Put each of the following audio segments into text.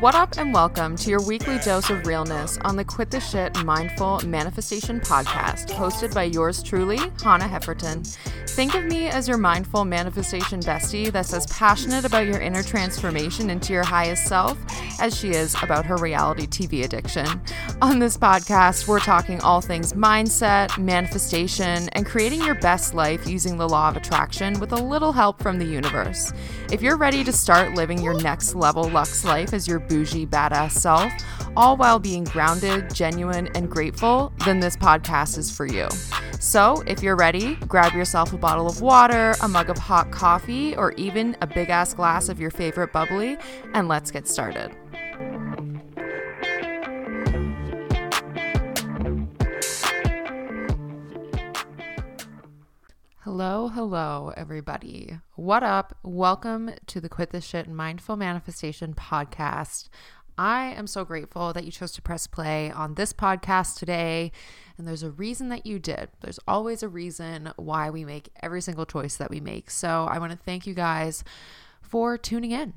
What up and welcome to your weekly dose of realness on the Quit the Shit Mindful Manifestation Podcast, hosted by yours truly, Hannah Hefferton. Think of me as your mindful manifestation bestie that's as passionate about your inner transformation into your highest self as she is about her reality TV addiction. On this podcast, we're talking all things mindset, manifestation, and creating your best life using the law of attraction with a little help from the universe. If you're ready to start living your next level luxe life as your bougie badass self, all while being grounded, genuine, and grateful, then this podcast is for you. So if you're ready, grab yourself a bottle of water, a mug of hot coffee, or even a big ass glass of your favorite bubbly, and let's get started. Hello, everybody. What up? Welcome to the Quit This Shit Mindful Manifestation Podcast. I am so grateful that you chose to press play on this podcast today, and there's a reason that you did. There's always a reason why we make every single choice that we make, so I want to thank you guys for tuning in.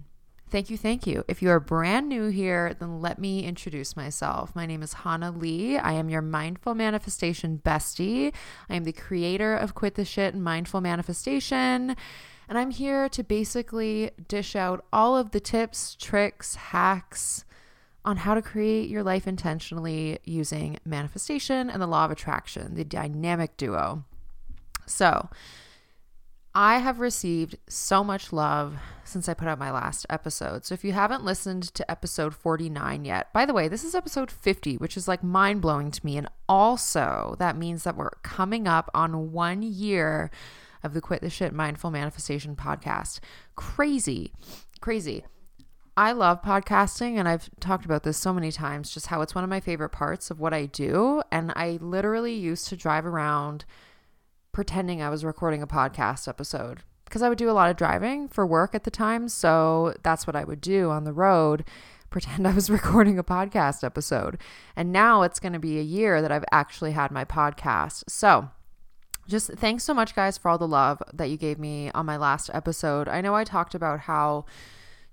Thank you. If you are brand new here, then let me introduce myself. My name is Hahne Lee. I am your mindful manifestation bestie. I am the creator of Quit the Shit and Mindful Manifestation, and I'm here to basically dish out all of the tips, tricks, hacks on how to create your life intentionally using manifestation and the law of attraction, the dynamic duo. So, I have received so much love since I put out my last episode. So if you haven't listened to episode 49 yet, by the way, this is episode 50, which is like mind-blowing to me. And also that means that we're coming up on 1 year of the Quit the Shit Mindful Manifestation Podcast. Crazy. I love podcasting, and I've talked about this so many times, just how it's one of my favorite parts of what I do. And I literally used to drive around pretending I was recording a podcast episode because I would do a lot of driving for work at the time. So that's what I would do on the road, pretend I was recording a podcast episode. And now it's going to be a year that I've actually had my podcast. So just thanks so much, guys, for all the love that you gave me on my last episode. I know I talked about how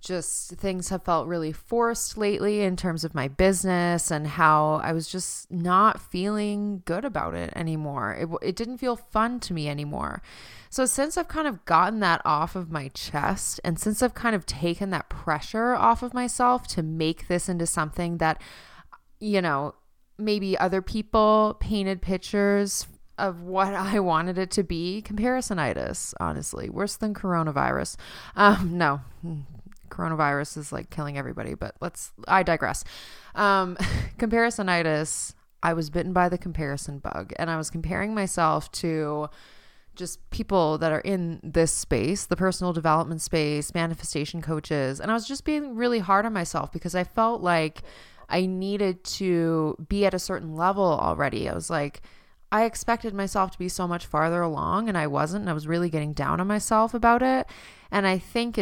just things have felt really forced lately in terms of my business and how I was just not feeling good about it anymore. It didn't feel fun to me anymore. So since I've kind of gotten that off of my chest, and since I've kind of taken that pressure off of myself to make this into something that, you know, maybe other people painted pictures of what I wanted it to be, comparisonitis, honestly, worse than coronavirus. No. Coronavirus is like killing everybody, but I digress. Comparisonitis, I was bitten by the comparison bug, and I was comparing myself to just people that are in this space, the personal development space, manifestation coaches. And I was just being really hard on myself because I felt like I needed to be at a certain level already. I was like, I expected myself to be so much farther along, and I wasn't, and I was really getting down on myself about it. And I think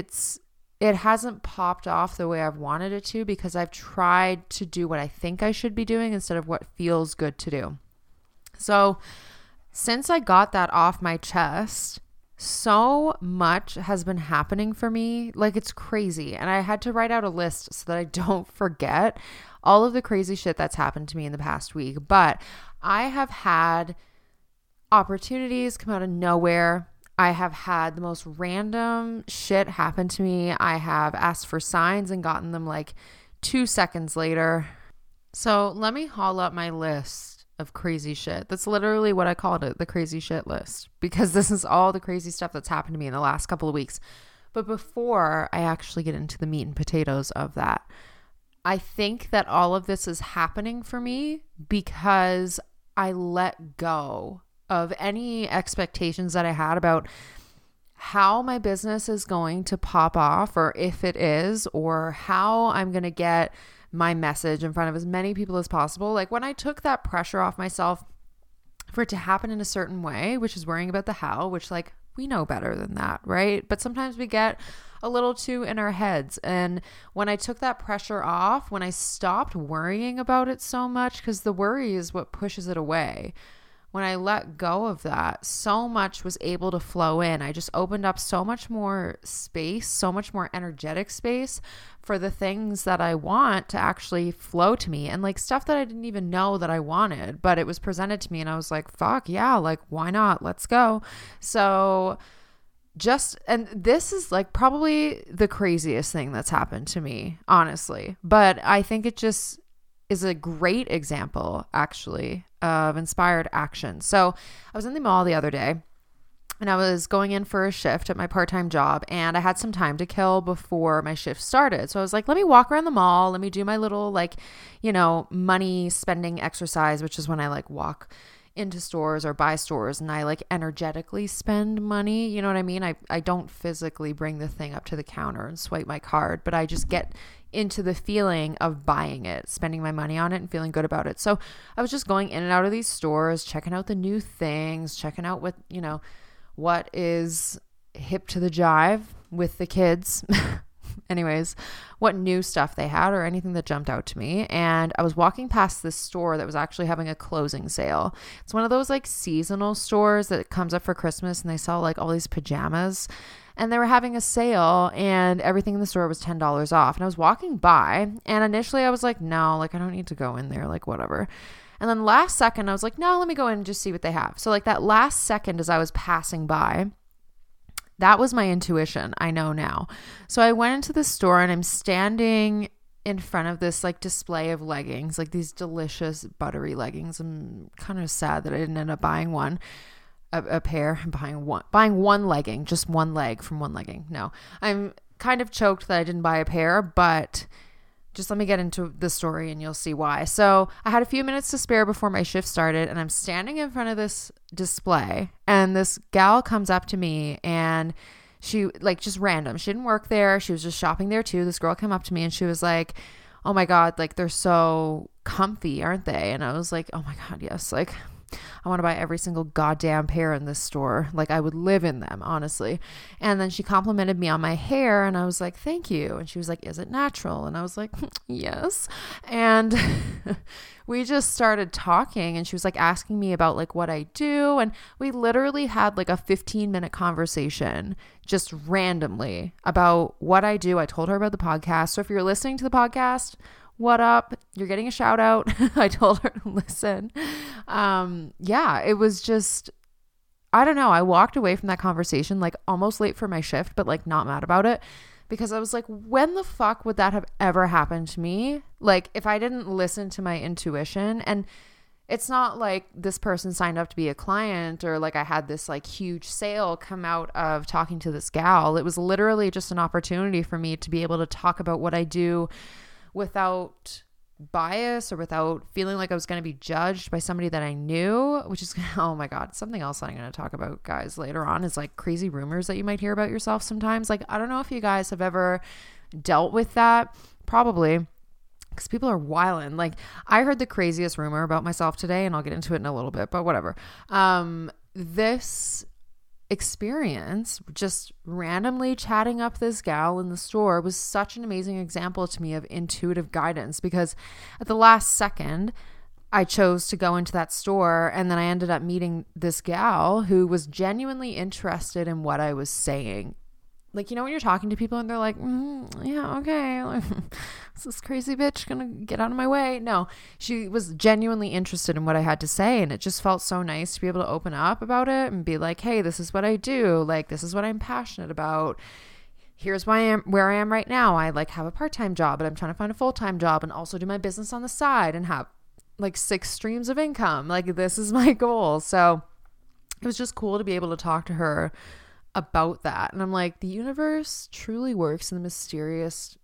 it hasn't popped off the way I've wanted it to because I've tried to do what I think I should be doing instead of what feels good to do. So since I got that off my chest, so much has been happening for me. Like, it's crazy. And I had to write out a list so that I don't forget all of the crazy shit that's happened to me in the past week. But I have had opportunities come out of nowhere. I have had the most random shit happen to me. I have asked for signs and gotten them like 2 seconds later. So let me haul up my list of crazy shit. That's literally what I called it, the crazy shit list, because this is all the crazy stuff that's happened to me in the last couple of weeks. But before I actually get into the meat and potatoes of that, I think that all of this is happening for me because I let go of any expectations that I had about how my business is going to pop off, or if it is, or how I'm going to get my message in front of as many people as possible. Like, when I took that pressure off myself for it to happen in a certain way, which is worrying about the how, which, like, we know better than that, right? But sometimes we get a little too in our heads. And when I took that pressure off, when I stopped worrying about it so much, because the worry is what pushes it away. when I let go of that, so much was able to flow in. I just opened up so much more space, so much more energetic space for the things that I want to actually flow to me, and like stuff that I didn't even know that I wanted, but it was presented to me and I was like, fuck yeah, like why not? Let's go. So just, and this is like probably the craziest thing that's happened to me, honestly, but I think it just is a great example actually of inspired action. So I was in the mall the other day and I was going in for a shift at my part-time job, and I had some time to kill before my shift started. So I was like, let me walk around the mall. Let me do my little like, you know, money spending exercise, which is when I like walk into stores or buy stores and I like energetically spend money. You know what I mean? I don't physically bring the thing up to the counter and swipe my card, but I just get into the feeling of buying it, spending my money on it and feeling good about it. So I was just going in and out of these stores, checking out the new things, checking out what, you know, what is hip to the jive with the kids. Anyways, what new stuff they had or anything that jumped out to me. And I was walking past this store that was actually having a closing sale. It's one of those like seasonal stores that comes up for Christmas and they sell like all these pajamas, and they were having a sale and everything in the store was $10 off. And I was walking by and initially I was like, no, like I don't need to go in there, like whatever. And then last second I was like, no, let me go in and just see what they have. So like that last second as I was passing by, that was my intuition. I know now. So I went into the store and I'm standing in front of this like display of leggings, like these delicious buttery leggings. I'm kind of sad that I didn't end up buying one, a pair. I'm buying one legging, just one leg from one legging. No, I'm kind of choked that I didn't buy a pair, but just let me get into the story and you'll see why. So I had a few minutes to spare before my shift started and I'm standing in front of this display and this gal comes up to me, and she like just random. She didn't work there. She was just shopping there too. This girl came up to me and she was like, oh my God, like they're so comfy, aren't they? And I was like, oh my God, yes. Like I want to buy every single goddamn pair in this store. Like I would live in them, honestly. And then she complimented me on my hair and I was like, thank you. And she was like, is it natural? And I was like, yes. And we just started talking and she was like asking me about like what I do. And we literally had like a 15-minute conversation just randomly about what I do. I told her about the podcast. So if you're listening to the podcast, what up? You're getting a shout out. I told her to listen. Yeah, it was just, I don't know. I walked away from that conversation like almost late for my shift, but like not mad about it, because I was like, when the fuck would that have ever happened to me? Like if I didn't listen to my intuition. And it's not like this person signed up to be a client or like I had this like huge sale come out of talking to this gal. It was literally just an opportunity for me to be able to talk about what I do without bias or without feeling like I was going to be judged by somebody that I knew, which is, oh my God, something else I'm going to talk about, guys, later on is like crazy rumors that you might hear about yourself sometimes. Like, I don't know if you guys have ever dealt with that, probably, because people are wildin'. Like, I heard the craziest rumor about myself today and I'll get into it in a little bit, but whatever. This experience just randomly chatting up this gal in the store was such an amazing example to me of intuitive guidance, because at the last second I chose to go into that store and then I ended up meeting this gal who was genuinely interested in what I was saying. Like, you know, when you're talking to people and they're like, yeah, okay, like, is this crazy bitch gonna get out of my way? No, she was genuinely interested in what I had to say. And it just felt so nice to be able to open up about it and be like, hey, this is what I do. Like, this is what I'm passionate about. Here's why I am where I am right now. I like have a part-time job, but I'm trying to find a full-time job and also do my business on the side and have like 6 streams of income. Like, this is my goal. So it was just cool to be able to talk to her about that. And I'm like, the universe truly works in the mysterious,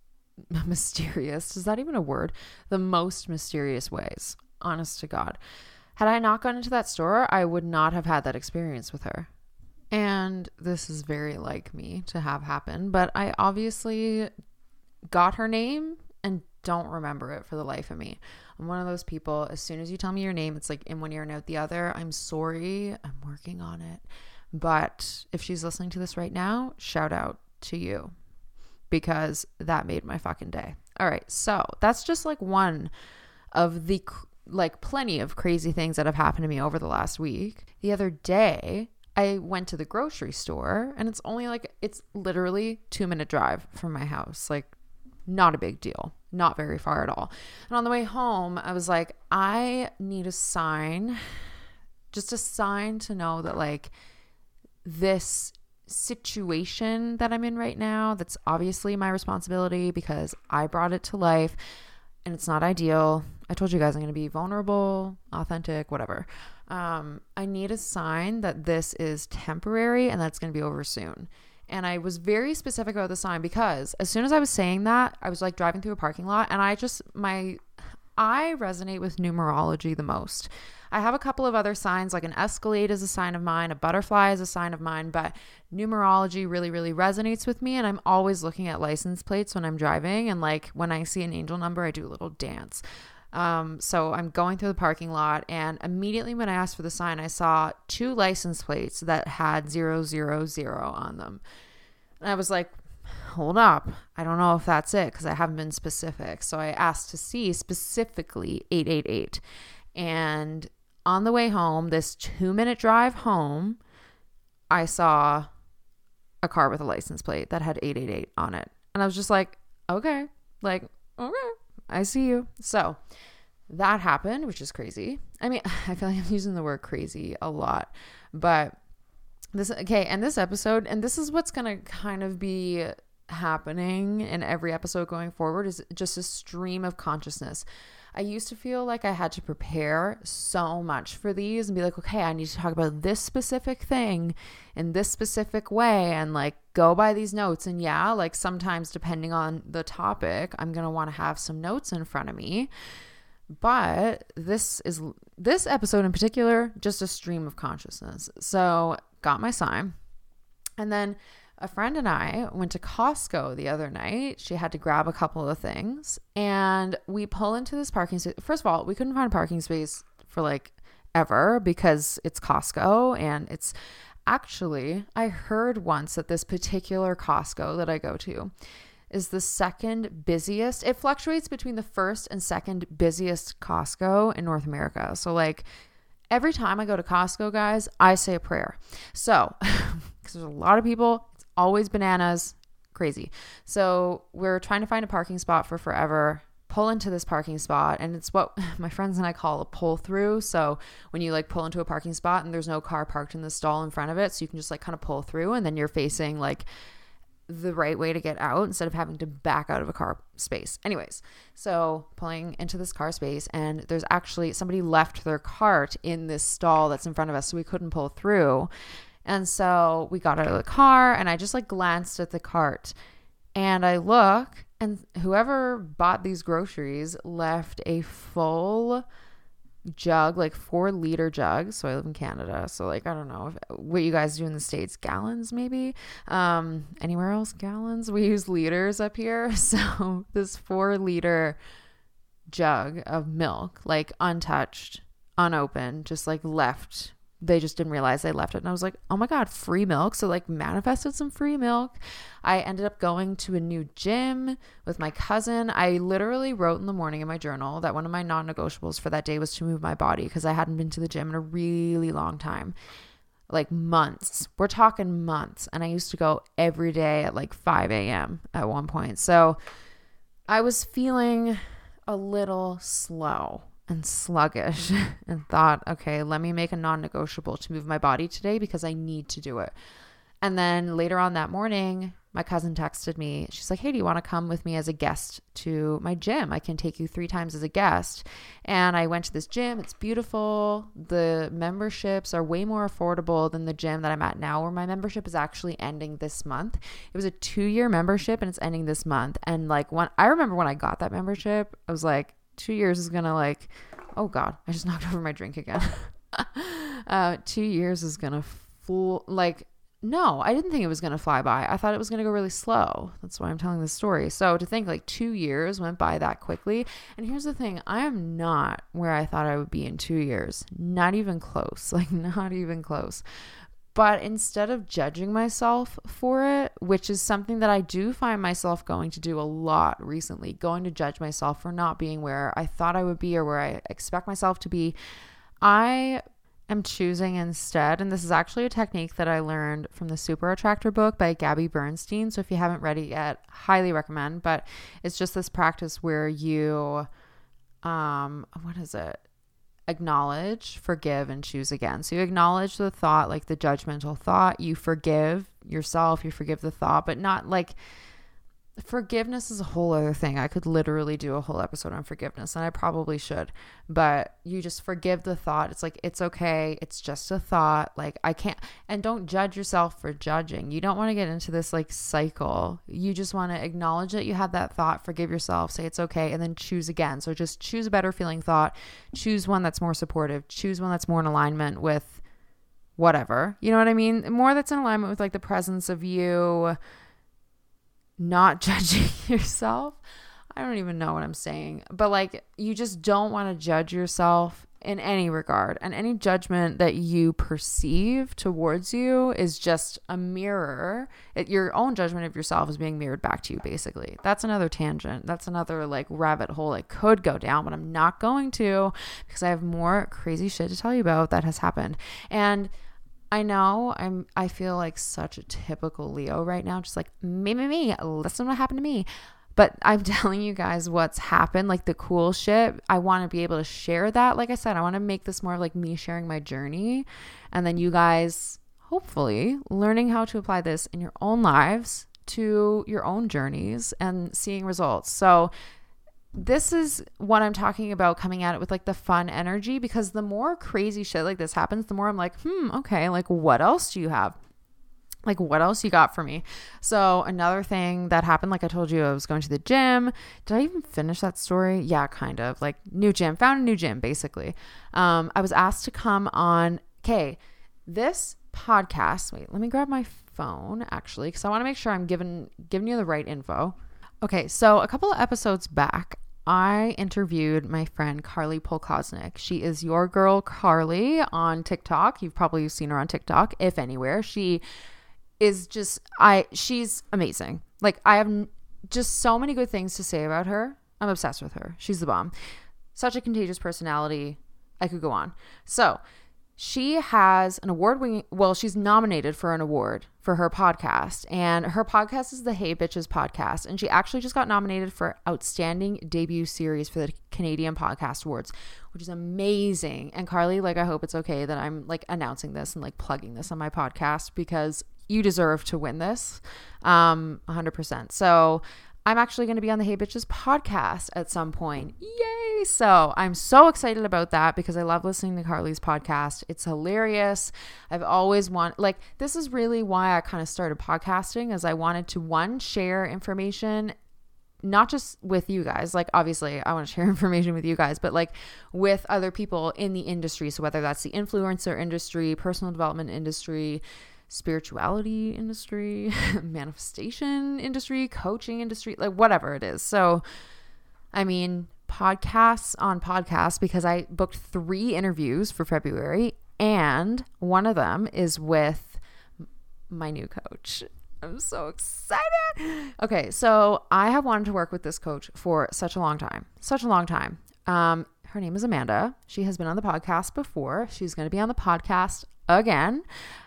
is that even a word? The most mysterious ways, honest to God. Had I not gone into that store, I would not have had that experience with her. And this is very like me to have happen, but I obviously got her name and don't remember it for the life of me. I'm one of those people, as soon as you tell me your name, it's like in one ear and out the other. I'm sorry, I'm working on it. But if she's listening to this right now, shout out to you, because that made my fucking day. All right. So that's just like one of the like plenty of crazy things that have happened to me over the last week. The other day, I went to the grocery store, and it's literally 2-minute drive from my house. Like, not a big deal. Not very far at all. And on the way home, I was like, I need a sign, just a sign to know that like this situation that I'm in right now, that's obviously my responsibility because I brought it to life and it's not ideal. I told you guys I'm going to be vulnerable, authentic, whatever. I need a sign that this is temporary and that's going to be over soon. And I was very specific about the sign because as soon as I was saying that, I was like driving through a parking lot, and I resonate with numerology the most. I have a couple of other signs, like an escalate is a sign of mine, a butterfly is a sign of mine, but numerology really, really resonates with me. And I'm always looking at license plates when I'm driving. And like when I see an angel number, I do a little dance. So I'm going through the parking lot, and immediately when I asked for the sign, I saw 2 license plates that had 000 on them. And I was like, hold up. I don't know if that's it because I haven't been specific. So I asked to see specifically 888. And on the way home, this 2-minute drive home, I saw a car with a license plate that had 888 on it. And I was just like, okay, I see you. So that happened, which is crazy. I mean, I feel like I'm using the word crazy a lot, but this episode, and this is what's going to kind of be happening in every episode going forward, is just a stream of consciousness. I used to feel like I had to prepare so much for these and be like, okay, I need to talk about this specific thing in this specific way and like go by these notes. And yeah, like sometimes depending on the topic, I'm going to want to have some notes in front of me. But this episode in particular, just a stream of consciousness. So got my sign. And then a friend and I went to Costco the other night. She had to grab a couple of things, and we pull into this parking space. First of all, we couldn't find a parking space for like ever because it's Costco, and it's actually, I heard once that this particular Costco that I go to is the second busiest. It fluctuates between the first and second busiest Costco in North America. So like every time I go to Costco, guys, I say a prayer. So because there's a lot of people, always bananas, crazy. So we're trying to find a parking spot for forever, pull into this parking spot, and it's what my friends and I call a pull through. So when you like pull into a parking spot and there's no car parked in the stall in front of it, so you can just like kind of pull through, and then you're facing like the right way to get out instead of having to back out of a car space. Anyways, so pulling into this car space, and there's actually somebody left their cart in this stall that's in front of us, so we couldn't pull through. And so we got out of the car, and I just like glanced at the cart, and I look, and whoever bought these groceries left a full jug, like 4-liter jug. So I live in Canada. So like, I don't know what you guys do in the States, gallons maybe, anywhere else gallons, we use liters up here. So this 4-liter jug of milk, like untouched, unopened, just like left. They just didn't realize they left it. And I was like, oh my God, free milk. So like manifested some free milk. I ended up going to a new gym with my cousin. I literally wrote in the morning in my journal that one of my non-negotiables for that day was to move my body because I hadn't been to the gym in a really long time, like months. We're talking months. And I used to go every day at like 5 a.m. at one point. So I was feeling a little slow and sluggish and thought, okay, let me make a non-negotiable to move my body today because I need to do it. And then later on that morning, my cousin texted me. She's like, hey, do you want to come with me as a guest to my gym? I can take you 3 times as a guest. And I went to this gym. It's beautiful. The memberships are way more affordable than the gym that I'm at now, where my membership is actually ending this month. It was a 2-year membership and it's ending this month. And like I remember when I got that membership, I was like, 2 years is gonna like, oh God, I just knocked over my drink again. 2 years is gonna fool, like, no, I didn't think it was gonna fly by. I thought it was gonna go really slow. That's why I'm telling this story. So to think like 2 years went by that quickly. And here's the thing, I am not where I thought I would be in 2 years. Not even close, like not even close. But instead of judging myself for it, which is something that I do find myself going to do a lot recently, going to judge myself for not being where I thought I would be or where I expect myself to be, I am choosing instead, and this is actually a technique that I learned from the Super Attractor book by Gabby Bernstein. So if you haven't read it yet, highly recommend, but it's just this practice where you, acknowledge, forgive, and choose again. So you acknowledge the thought, like the judgmental thought, you forgive yourself, you forgive the thought, but not like forgiveness is a whole other thing. I could literally do a whole episode on forgiveness, and I probably should, but you just forgive the thought. It's like, it's okay. It's just a thought. Like I can't, and don't judge yourself for judging. You don't want to get into this like cycle. You just want to acknowledge that you had that thought, forgive yourself, say it's okay, and then choose again. So just choose a better feeling thought, choose one that's more supportive, choose one that's more in alignment with whatever, you know what I mean? More that's in alignment with like the presence of you, not judging yourself. I don't even know what I'm saying, but like you just don't want to judge yourself in any regard, and any judgment that you perceive towards you is just a mirror. Your own judgment of yourself is being mirrored back to you, basically. That's another tangent. That's another like rabbit hole I could go down, but I'm not going to, because I have more crazy shit to tell you about that has happened. And I know I feel like such a typical Leo right now, just like me, listen to what happened to me. But I'm telling you guys what's happened, like the cool shit. I want to be able to share that. Like I said, I want to make this more of like me sharing my journey, and then you guys hopefully learning how to apply this in your own lives to your own journeys and seeing results. So this is what I'm talking about, coming at it with like the fun energy, because the more crazy shit like this happens, the more I'm like, okay, like what else do you have? Like what else you got for me? So another thing that happened, like I told you, I was going to the gym. Did I even finish that story? Yeah, kind of. Like new gym, found a new gym basically. I was asked to come on, okay, this podcast. Wait, let me grab my phone actually, because I want to make sure I'm giving you the right info. Okay, so a couple of episodes back, I interviewed my friend Carly Polkosnik. She is Your Girl Carly on TikTok. You've probably seen her on TikTok, if anywhere. She is just, she's amazing. Like I have just so many good things to say about her. I'm obsessed with her. She's the bomb. Such a contagious personality. I could go on. So she has an award-winning, well, she's nominated for an award for her podcast, and her podcast is the Hey Bitches Podcast, and she actually just got nominated for Outstanding Debut Series for the Canadian Podcast Awards, which is amazing. And Carly, like, I hope it's okay that I'm like announcing this and like plugging this on my podcast, because you deserve to win this 100%. So I'm actually going to be on the Hey Bitches Podcast at some point. Yay! So I'm so excited about that, because I love listening to Carly's podcast. It's hilarious. I've always wanted, like, this is really why I kind of started podcasting, is I wanted to, one, share information, not just with you guys. Like, obviously I want to share information with you guys, but like with other people in the industry. So whether that's the influencer industry, personal development industry, spirituality industry, manifestation industry, coaching industry, like whatever it is. So, I mean, podcasts on podcasts, because I booked 3 interviews for February, and one of them is with my new coach. I'm so excited. Okay, so I have wanted to work with this coach for such a long time. Her name is Amanda. She has been on the podcast before. She's going to be on the podcast again.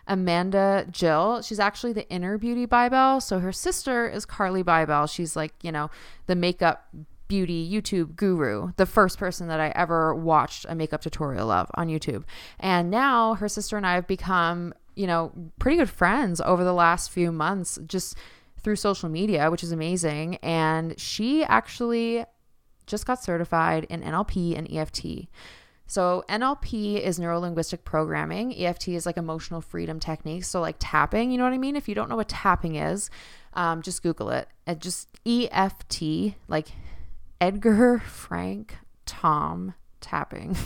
Amanda Jill. She's actually the inner beauty Bybel. So her sister is Carly Bybel. She's like, you know, the makeup beauty YouTube guru, the first person that I ever watched a makeup tutorial of on YouTube. And now her sister and I have become, you know, pretty good friends over the last few months, just through social media, which is amazing. And she actually just got certified in NLP and EFT. So NLP is neuro-linguistic programming. EFT is like emotional freedom techniques. So like tapping, you know what I mean? If you don't know what tapping is, just Google it. And just EFT, like Edgar Frank Tom tapping.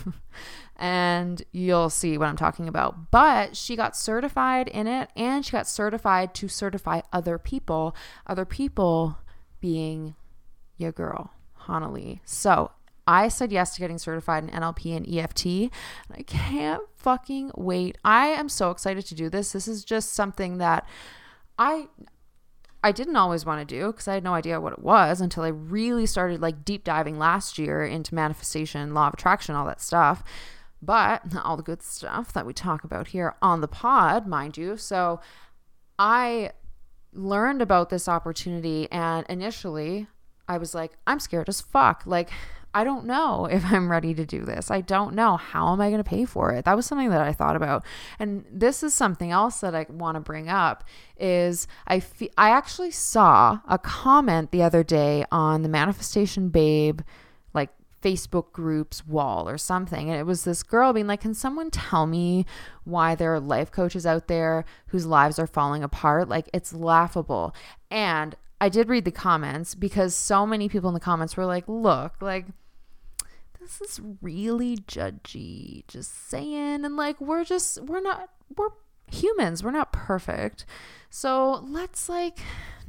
And you'll see what I'm talking about. But she got certified in it, and she got certified to certify other people being your girl, Hahne Lee. So I said yes to getting certified in NLP and EFT, and I can't fucking wait. I am so excited to do this. This is just something that I didn't always want to do because I had no idea what it was until I really started like deep diving last year into manifestation, law of attraction, all that stuff. But all the good stuff that we talk about here on the pod, mind you. So I learned about this opportunity, and initially I was like, I'm scared as fuck. Like, I don't know if I'm ready to do this. I don't know. How am I going to pay for it? That was something that I thought about. And this is something else that I want to bring up is I actually saw a comment the other day on the Manifestation Babe like Facebook group's wall or something. And it was this girl being like, can someone tell me why there are life coaches out there whose lives are falling apart? Like, it's laughable. And I did read the comments because so many people in the comments were like, look, like, this is really judgy, just saying. And like, we're humans. We're not perfect. So let's like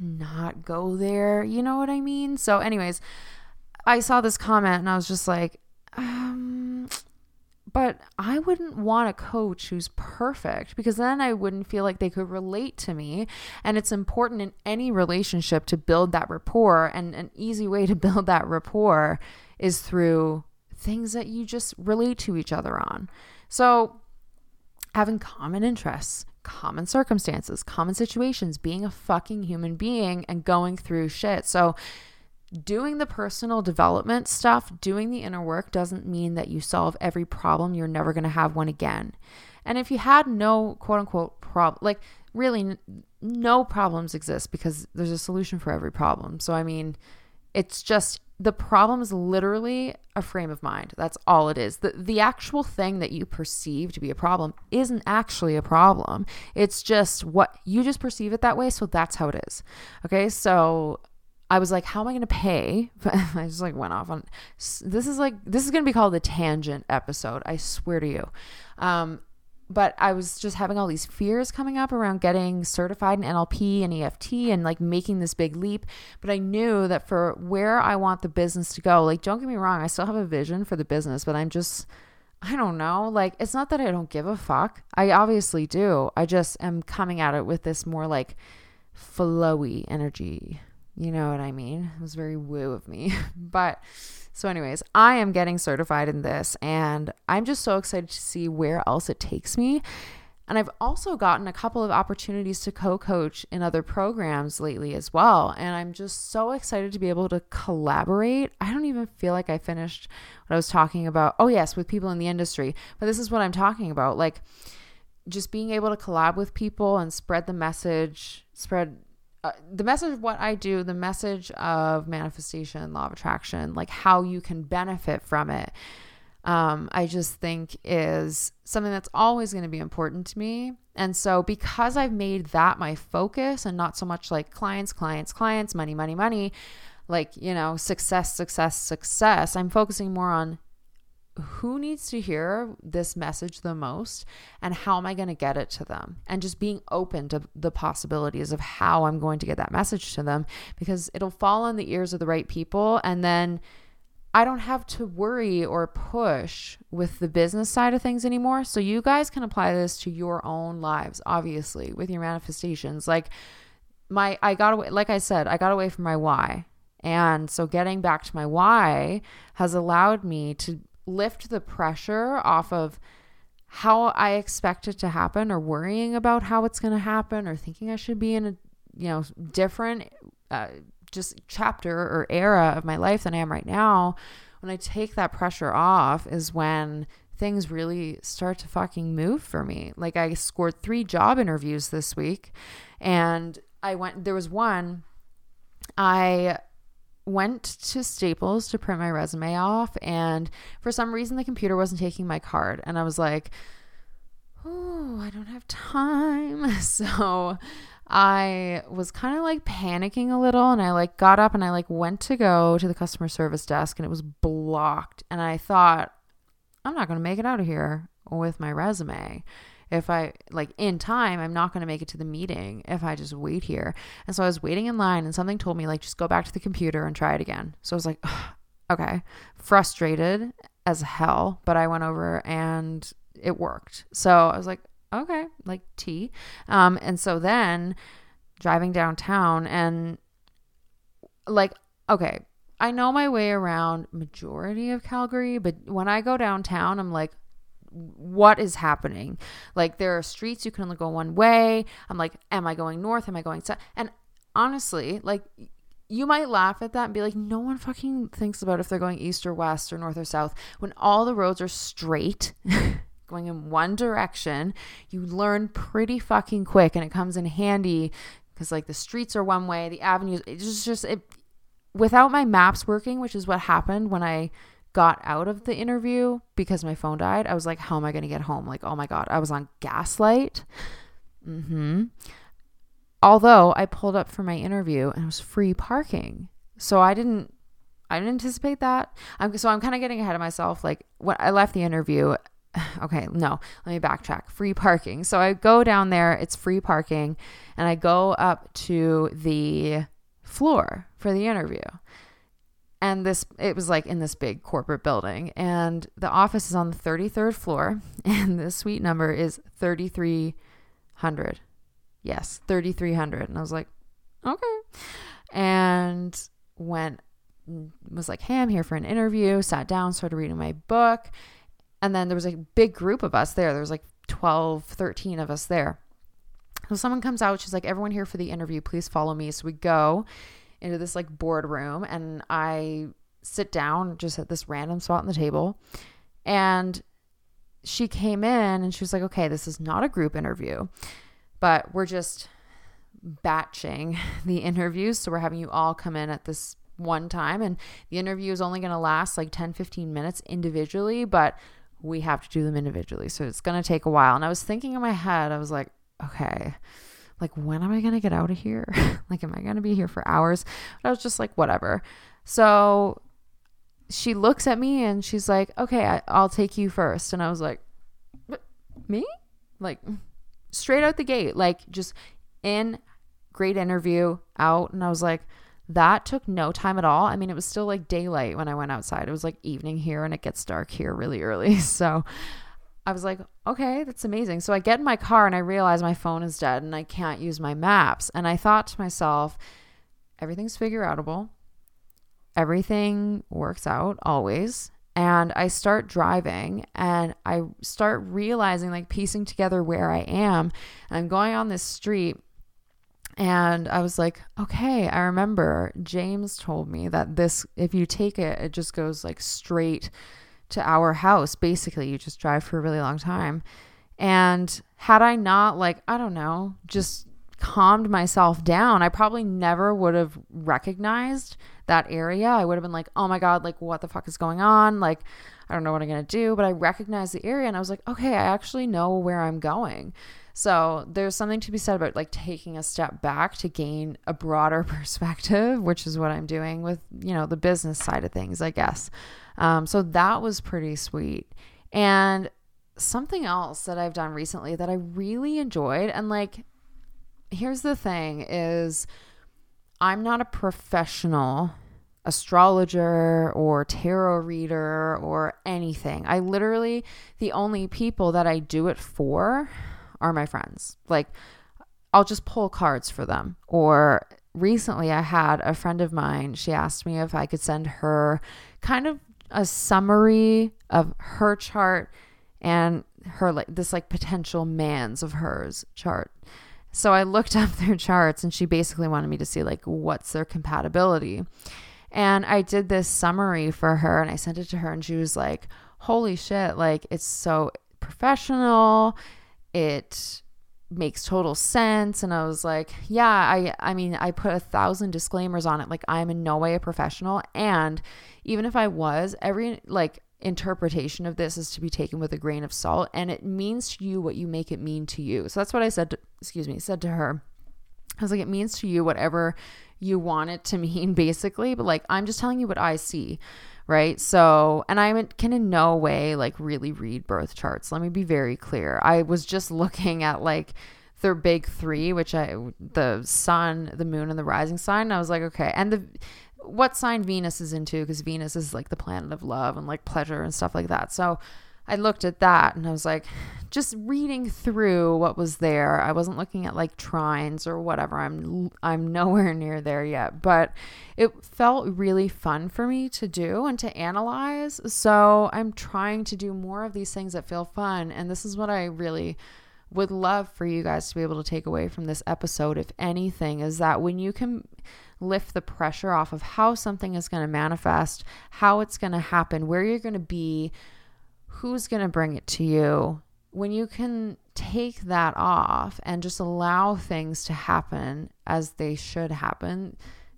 not go there. You know what I mean? So anyways, I saw this comment and I was just like, but I wouldn't want a coach who's perfect because then I wouldn't feel like they could relate to me. And it's important in any relationship to build that rapport. And an easy way to build that rapport is through things that you just relate to each other on. So having common interests, common circumstances, common situations, being a fucking human being and going through shit. So doing the personal development stuff, doing the inner work doesn't mean that you solve every problem. You're never going to have one again. And if you had no quote unquote problem, like really no problems exist because there's a solution for every problem. So, I mean, it's just the problem is literally a frame of mind. That's all it is. The actual thing that you perceive to be a problem isn't actually a problem. It's just what you just perceive it that way. So that's how it is. Okay. So I was like, how am I going to pay? I just like went off on, this is going to be called the tangent episode. I swear to you. But I was just having all these fears coming up around getting certified in NLP and EFT and like making this big leap. But I knew that for where I want the business to go, like, don't get me wrong. I still have a vision for the business, but I'm just, I don't know. Like, it's not that I don't give a fuck. I obviously do. I just am coming at it with this more like flowy energy. You know what I mean? It was very woo of me. But so anyways, I am getting certified in this and I'm just so excited to see where else it takes me. And I've also gotten a couple of opportunities to co-coach in other programs lately as well. And I'm just so excited to be able to collaborate. I don't even feel like I finished what I was talking about. Oh yes, with people in the industry. But this is what I'm talking about. Like just being able to collab with people and spread the message, spread the message of what I do, the message of manifestation, law of attraction, like how you can benefit from it. I just think is something that's always going to be important to me. And so because I've made that my focus and not so much like clients, money, like, you know, success, I'm focusing more on who needs to hear this message the most and how am I going to get it to them, and just being open to the possibilities of how I'm going to get that message to them, because it'll fall on the ears of the right people. And then I don't have to worry or push with the business side of things anymore. So you guys can apply this to your own lives, obviously, with your manifestations. Like I got away from my why. And so getting back to my why has allowed me to lift the pressure off of how I expect it to happen, or worrying about how it's going to happen, or thinking I should be in a, you know, different just chapter or era of my life than I am right now. When I take that pressure off is when things really start to fucking move for me. Like I scored 3 job interviews this week, and I went to Staples to print my resume off, and for some reason the computer wasn't taking my card, and I was like, oh, I don't have time. So I was kind of like panicking a little, and I like got up and I like went to go to the customer service desk, and it was blocked, and I thought, I'm not going to make it out of here with my resume. If I like in time, I'm not going to make it to the meeting if I just wait here. And so I was waiting in line, and something told me like, just go back to the computer and try it again. So I was like, Okay. Frustrated as hell, but I went over and it worked. So I was like, okay, like tea. And so then driving downtown and like, okay, I know my way around majority of Calgary, but when I go downtown, I'm like, what is happening? Like there are streets you can only go one way. I'm like, am I going north? Am I going south? And honestly, like you might laugh at that and be like, no one fucking thinks about if they're going east or west or north or south. When all the roads are straight, going in one direction, you learn pretty fucking quick, and it comes in handy because like the streets are one way, the avenues, it's just, it, without my maps working, which is what happened when I got out of the interview because my phone died. I was like, how am I going to get home? Like, oh my God, I was on Gaslight. Although I pulled up for my interview and it was free parking. So I didn't anticipate that. So I'm kind of getting ahead of myself. Like when I left the interview, okay, no, let me backtrack. Free parking. So I go down there, it's free parking, and I go up to the floor for the interview. And it was like in this big corporate building, and the office is on the 33rd floor, and the suite number is 3300. Yes, 3300. And I was like, okay. And was like, hey, I'm here for an interview, sat down, started reading my book. And then there was a big group of us there. There was like 12, 13 of us there. So someone comes out, she's like, everyone here for the interview, please follow me. So we go into this like boardroom, and I sit down just at this random spot on the table, and she came in and she was like, okay, this is not a group interview, but we're just batching the interviews. So we're having you all come in at this one time, and the interview is only going to last like 10, 15 minutes individually, but we have to do them individually. So it's going to take a while. And I was thinking in my head, I was like, okay, like, when am I going to get out of here? Like, am I going to be here for hours? But I was just like, whatever. So she looks at me and she's like, okay, I'll take you first. And I was like, but me? Like, straight out the gate, like, just in, great interview, out. And I was like, that took no time at all. I mean, it was still like daylight when I went outside. It was like evening here, and it gets dark here really early. So I was like, okay, that's amazing. So I get in my car and I realize my phone is dead and I can't use my maps. And I thought to myself, everything's figure outable. Everything works out always. And I start driving and I start realizing, like, piecing together where I am. And I'm going on this street, and I was like, okay, I remember James told me that this, if you take it, it just goes like straight to our house. Basically, you just drive for a really long time. And had I not, like, I don't know, just calmed myself down, I probably never would have recognized that area. I would have been like, oh my God, like, what the fuck is going on? Like, I don't know what I'm going to do, but I recognized the area, and I was like, okay, I actually know where I'm going. So there's something to be said about like taking a step back to gain a broader perspective, which is what I'm doing with, you know, the business side of things, I guess. So that was pretty sweet. And something else that I've done recently that I really enjoyed, and like, here's the thing, is I'm not a professional astrologer or tarot reader or anything. I literally, the only people that I do it for are my friends. Like, I'll just pull cards for them. Or recently I had a friend of mine, she asked me if I could send her kind of a summary of her chart and her, like, this like potential man's of hers chart. So I looked up their charts, and she basically wanted me to see like what's their compatibility. And I did this summary for her and I sent it to her, and she was like, holy shit, like, it's so professional. It makes total sense. And I was like, yeah, I mean, I put 1,000 disclaimers on it. Like, I'm in no way a professional. And even if I was, every like interpretation of this is to be taken with a grain of salt, and it means to you what you make it mean to you. So that's what I said to her. I was like, it means to you whatever you want it to mean, basically. But like, I'm just telling you what I see. Right. So, and I can in no way like really read birth charts. Let me be very clear. I was just looking at like their big three, which the sun, the moon, and the rising sign. And I was like, okay. And what sign Venus is into, because Venus is like the planet of love and like pleasure and stuff like that. So I looked at that and I was like, just reading through what was there. I wasn't looking at like trines or whatever. I'm nowhere near there yet, but it felt really fun for me to do and to analyze. So I'm trying to do more of these things that feel fun. And this is what I really would love for you guys to be able to take away from this episode, if anything, is that when you can lift the pressure off of how something is going to manifest, how it's going to happen, where you're going to be, who's going to bring it to you, when you can take that off and just allow things to happen as they should happen,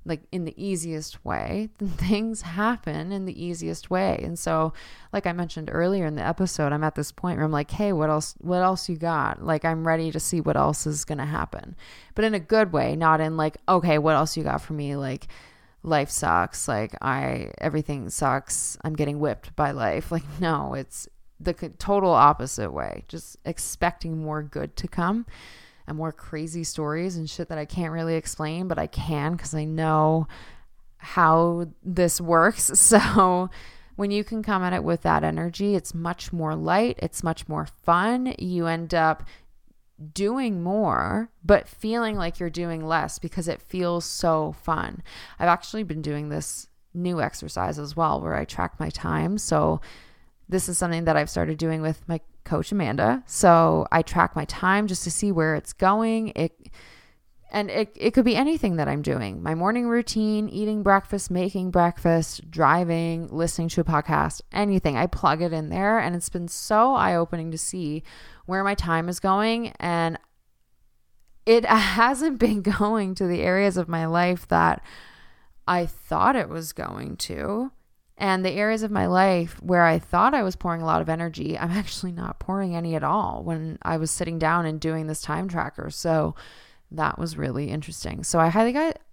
like in the easiest way, then things happen in the easiest way. And so, like I mentioned earlier in the episode, I'm at this point where I'm like, hey, what else you got? Like, I'm ready to see what else is going to happen, but in a good way, not in like, okay, what else you got for me? Like, life sucks. Like, everything sucks. I'm getting whipped by life. Like, no, it's the total opposite way. Just expecting more good to come and more crazy stories and shit that I can't really explain, but I can, because I know how this works. So when you can come at it with that energy, it's much more light. It's much more fun. You end up doing more, but feeling like you're doing less because it feels so fun. I've actually been doing this new exercise as well, where I track my time. So this is something that I've started doing with my coach, Amanda. So I track my time just to see where it's going. It could be anything that I'm doing. My morning routine, eating breakfast, making breakfast, driving, listening to a podcast, anything. I plug it in there, and it's been so eye-opening to see where my time is going. And it hasn't been going to the areas of my life that I thought it was going to. And the areas of my life where I thought I was pouring a lot of energy, I'm actually not pouring any at all when I was sitting down and doing this time tracker. So that was really interesting. So I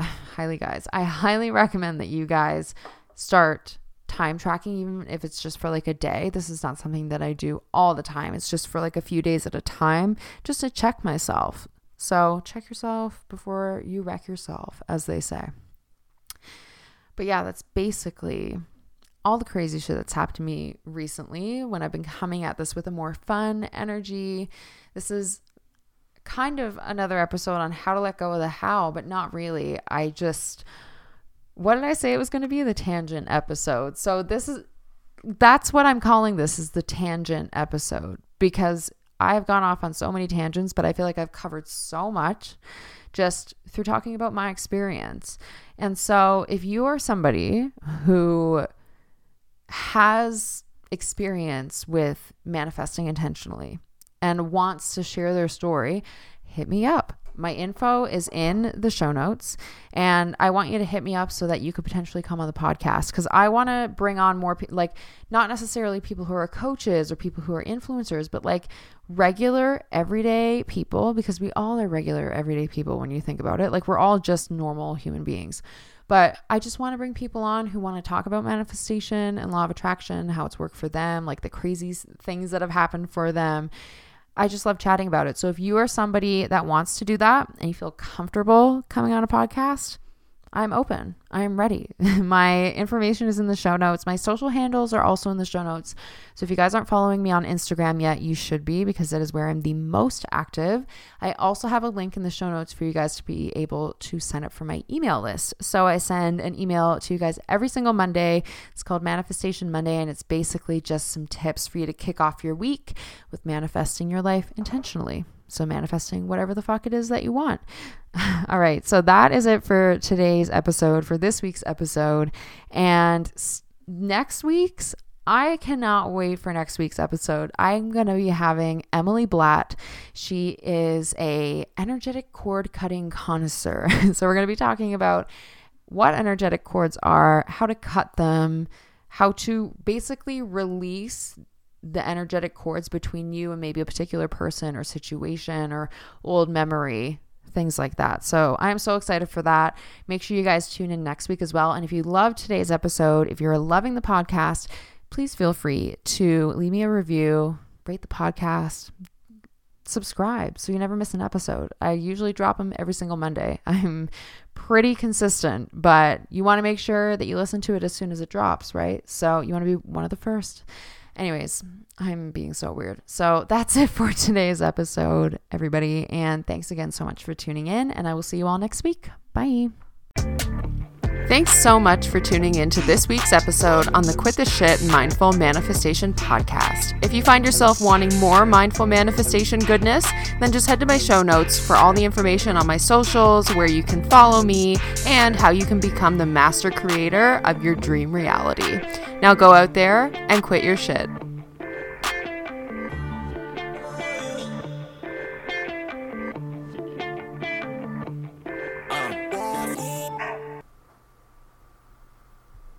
highly recommend that you guys start time tracking, even if it's just for like a day. This is not something that I do all the time. It's just for like a few days at a time, just to check myself. So check yourself before you wreck yourself, as they say. But yeah, that's basically all the crazy shit that's happened to me recently when I've been coming at this with a more fun energy. This is kind of another episode on how to let go of the how, but not really. What did I say it was going to be? The tangent episode. So that's what I'm calling this, is the tangent episode, because I've gone off on so many tangents, but I feel like I've covered so much just through talking about my experience. And so if you are somebody who has experience with manifesting intentionally and wants to share their story, hit me up. My info is in the show notes, and I want you to hit me up so that you could potentially come on the podcast, because I want to bring on more not necessarily people who are coaches or people who are influencers, but like regular everyday people, because we all are regular everyday people when you think about it. Like, we're all just normal human beings. But I just want to bring people on who want to talk about manifestation and law of attraction, how it's worked for them, like the crazy things that have happened for them. I just love chatting about it. So if you are somebody that wants to do that and you feel comfortable coming on a podcast, I'm open. I am ready. My information is in the show notes. My social handles are also in the show notes. So if you guys aren't following me on Instagram yet, you should be, because that is where I'm the most active. I also have a link in the show notes for you guys to be able to sign up for my email list. So I send an email to you guys every single Monday. It's called Manifestation Monday, and it's basically just some tips for you to kick off your week with manifesting your life intentionally. So manifesting whatever the fuck it is that you want. All right. So that is it for today's episode, for this week's episode. And I cannot wait for next week's episode. I'm going to be having Emily Blatt. She is a energetic cord cutting connoisseur. So we're going to be talking about what energetic cords are, how to cut them, how to basically release the energetic cords between you and maybe a particular person or situation or old memory, things like that. So I'm so excited for that. Make sure you guys tune in next week as well. And if you loved today's episode, if you're loving the podcast, please feel free to leave me a review, rate the podcast, subscribe so you never miss an episode. I usually drop them every single Monday. I'm pretty consistent, but you want to make sure that you listen to it as soon as it drops, right? So you want to be one of the first. Anyways, I'm being so weird. So that's it for today's episode, everybody. And thanks again so much for tuning in, and I will see you all next week. Bye. Thanks so much for tuning in to this week's episode on the Quit the Shit Mindful Manifestation Podcast. If you find yourself wanting more mindful manifestation goodness, then just head to my show notes for all the information on my socials, where you can follow me, and how you can become the master creator of your dream reality. Now go out there and quit your shit.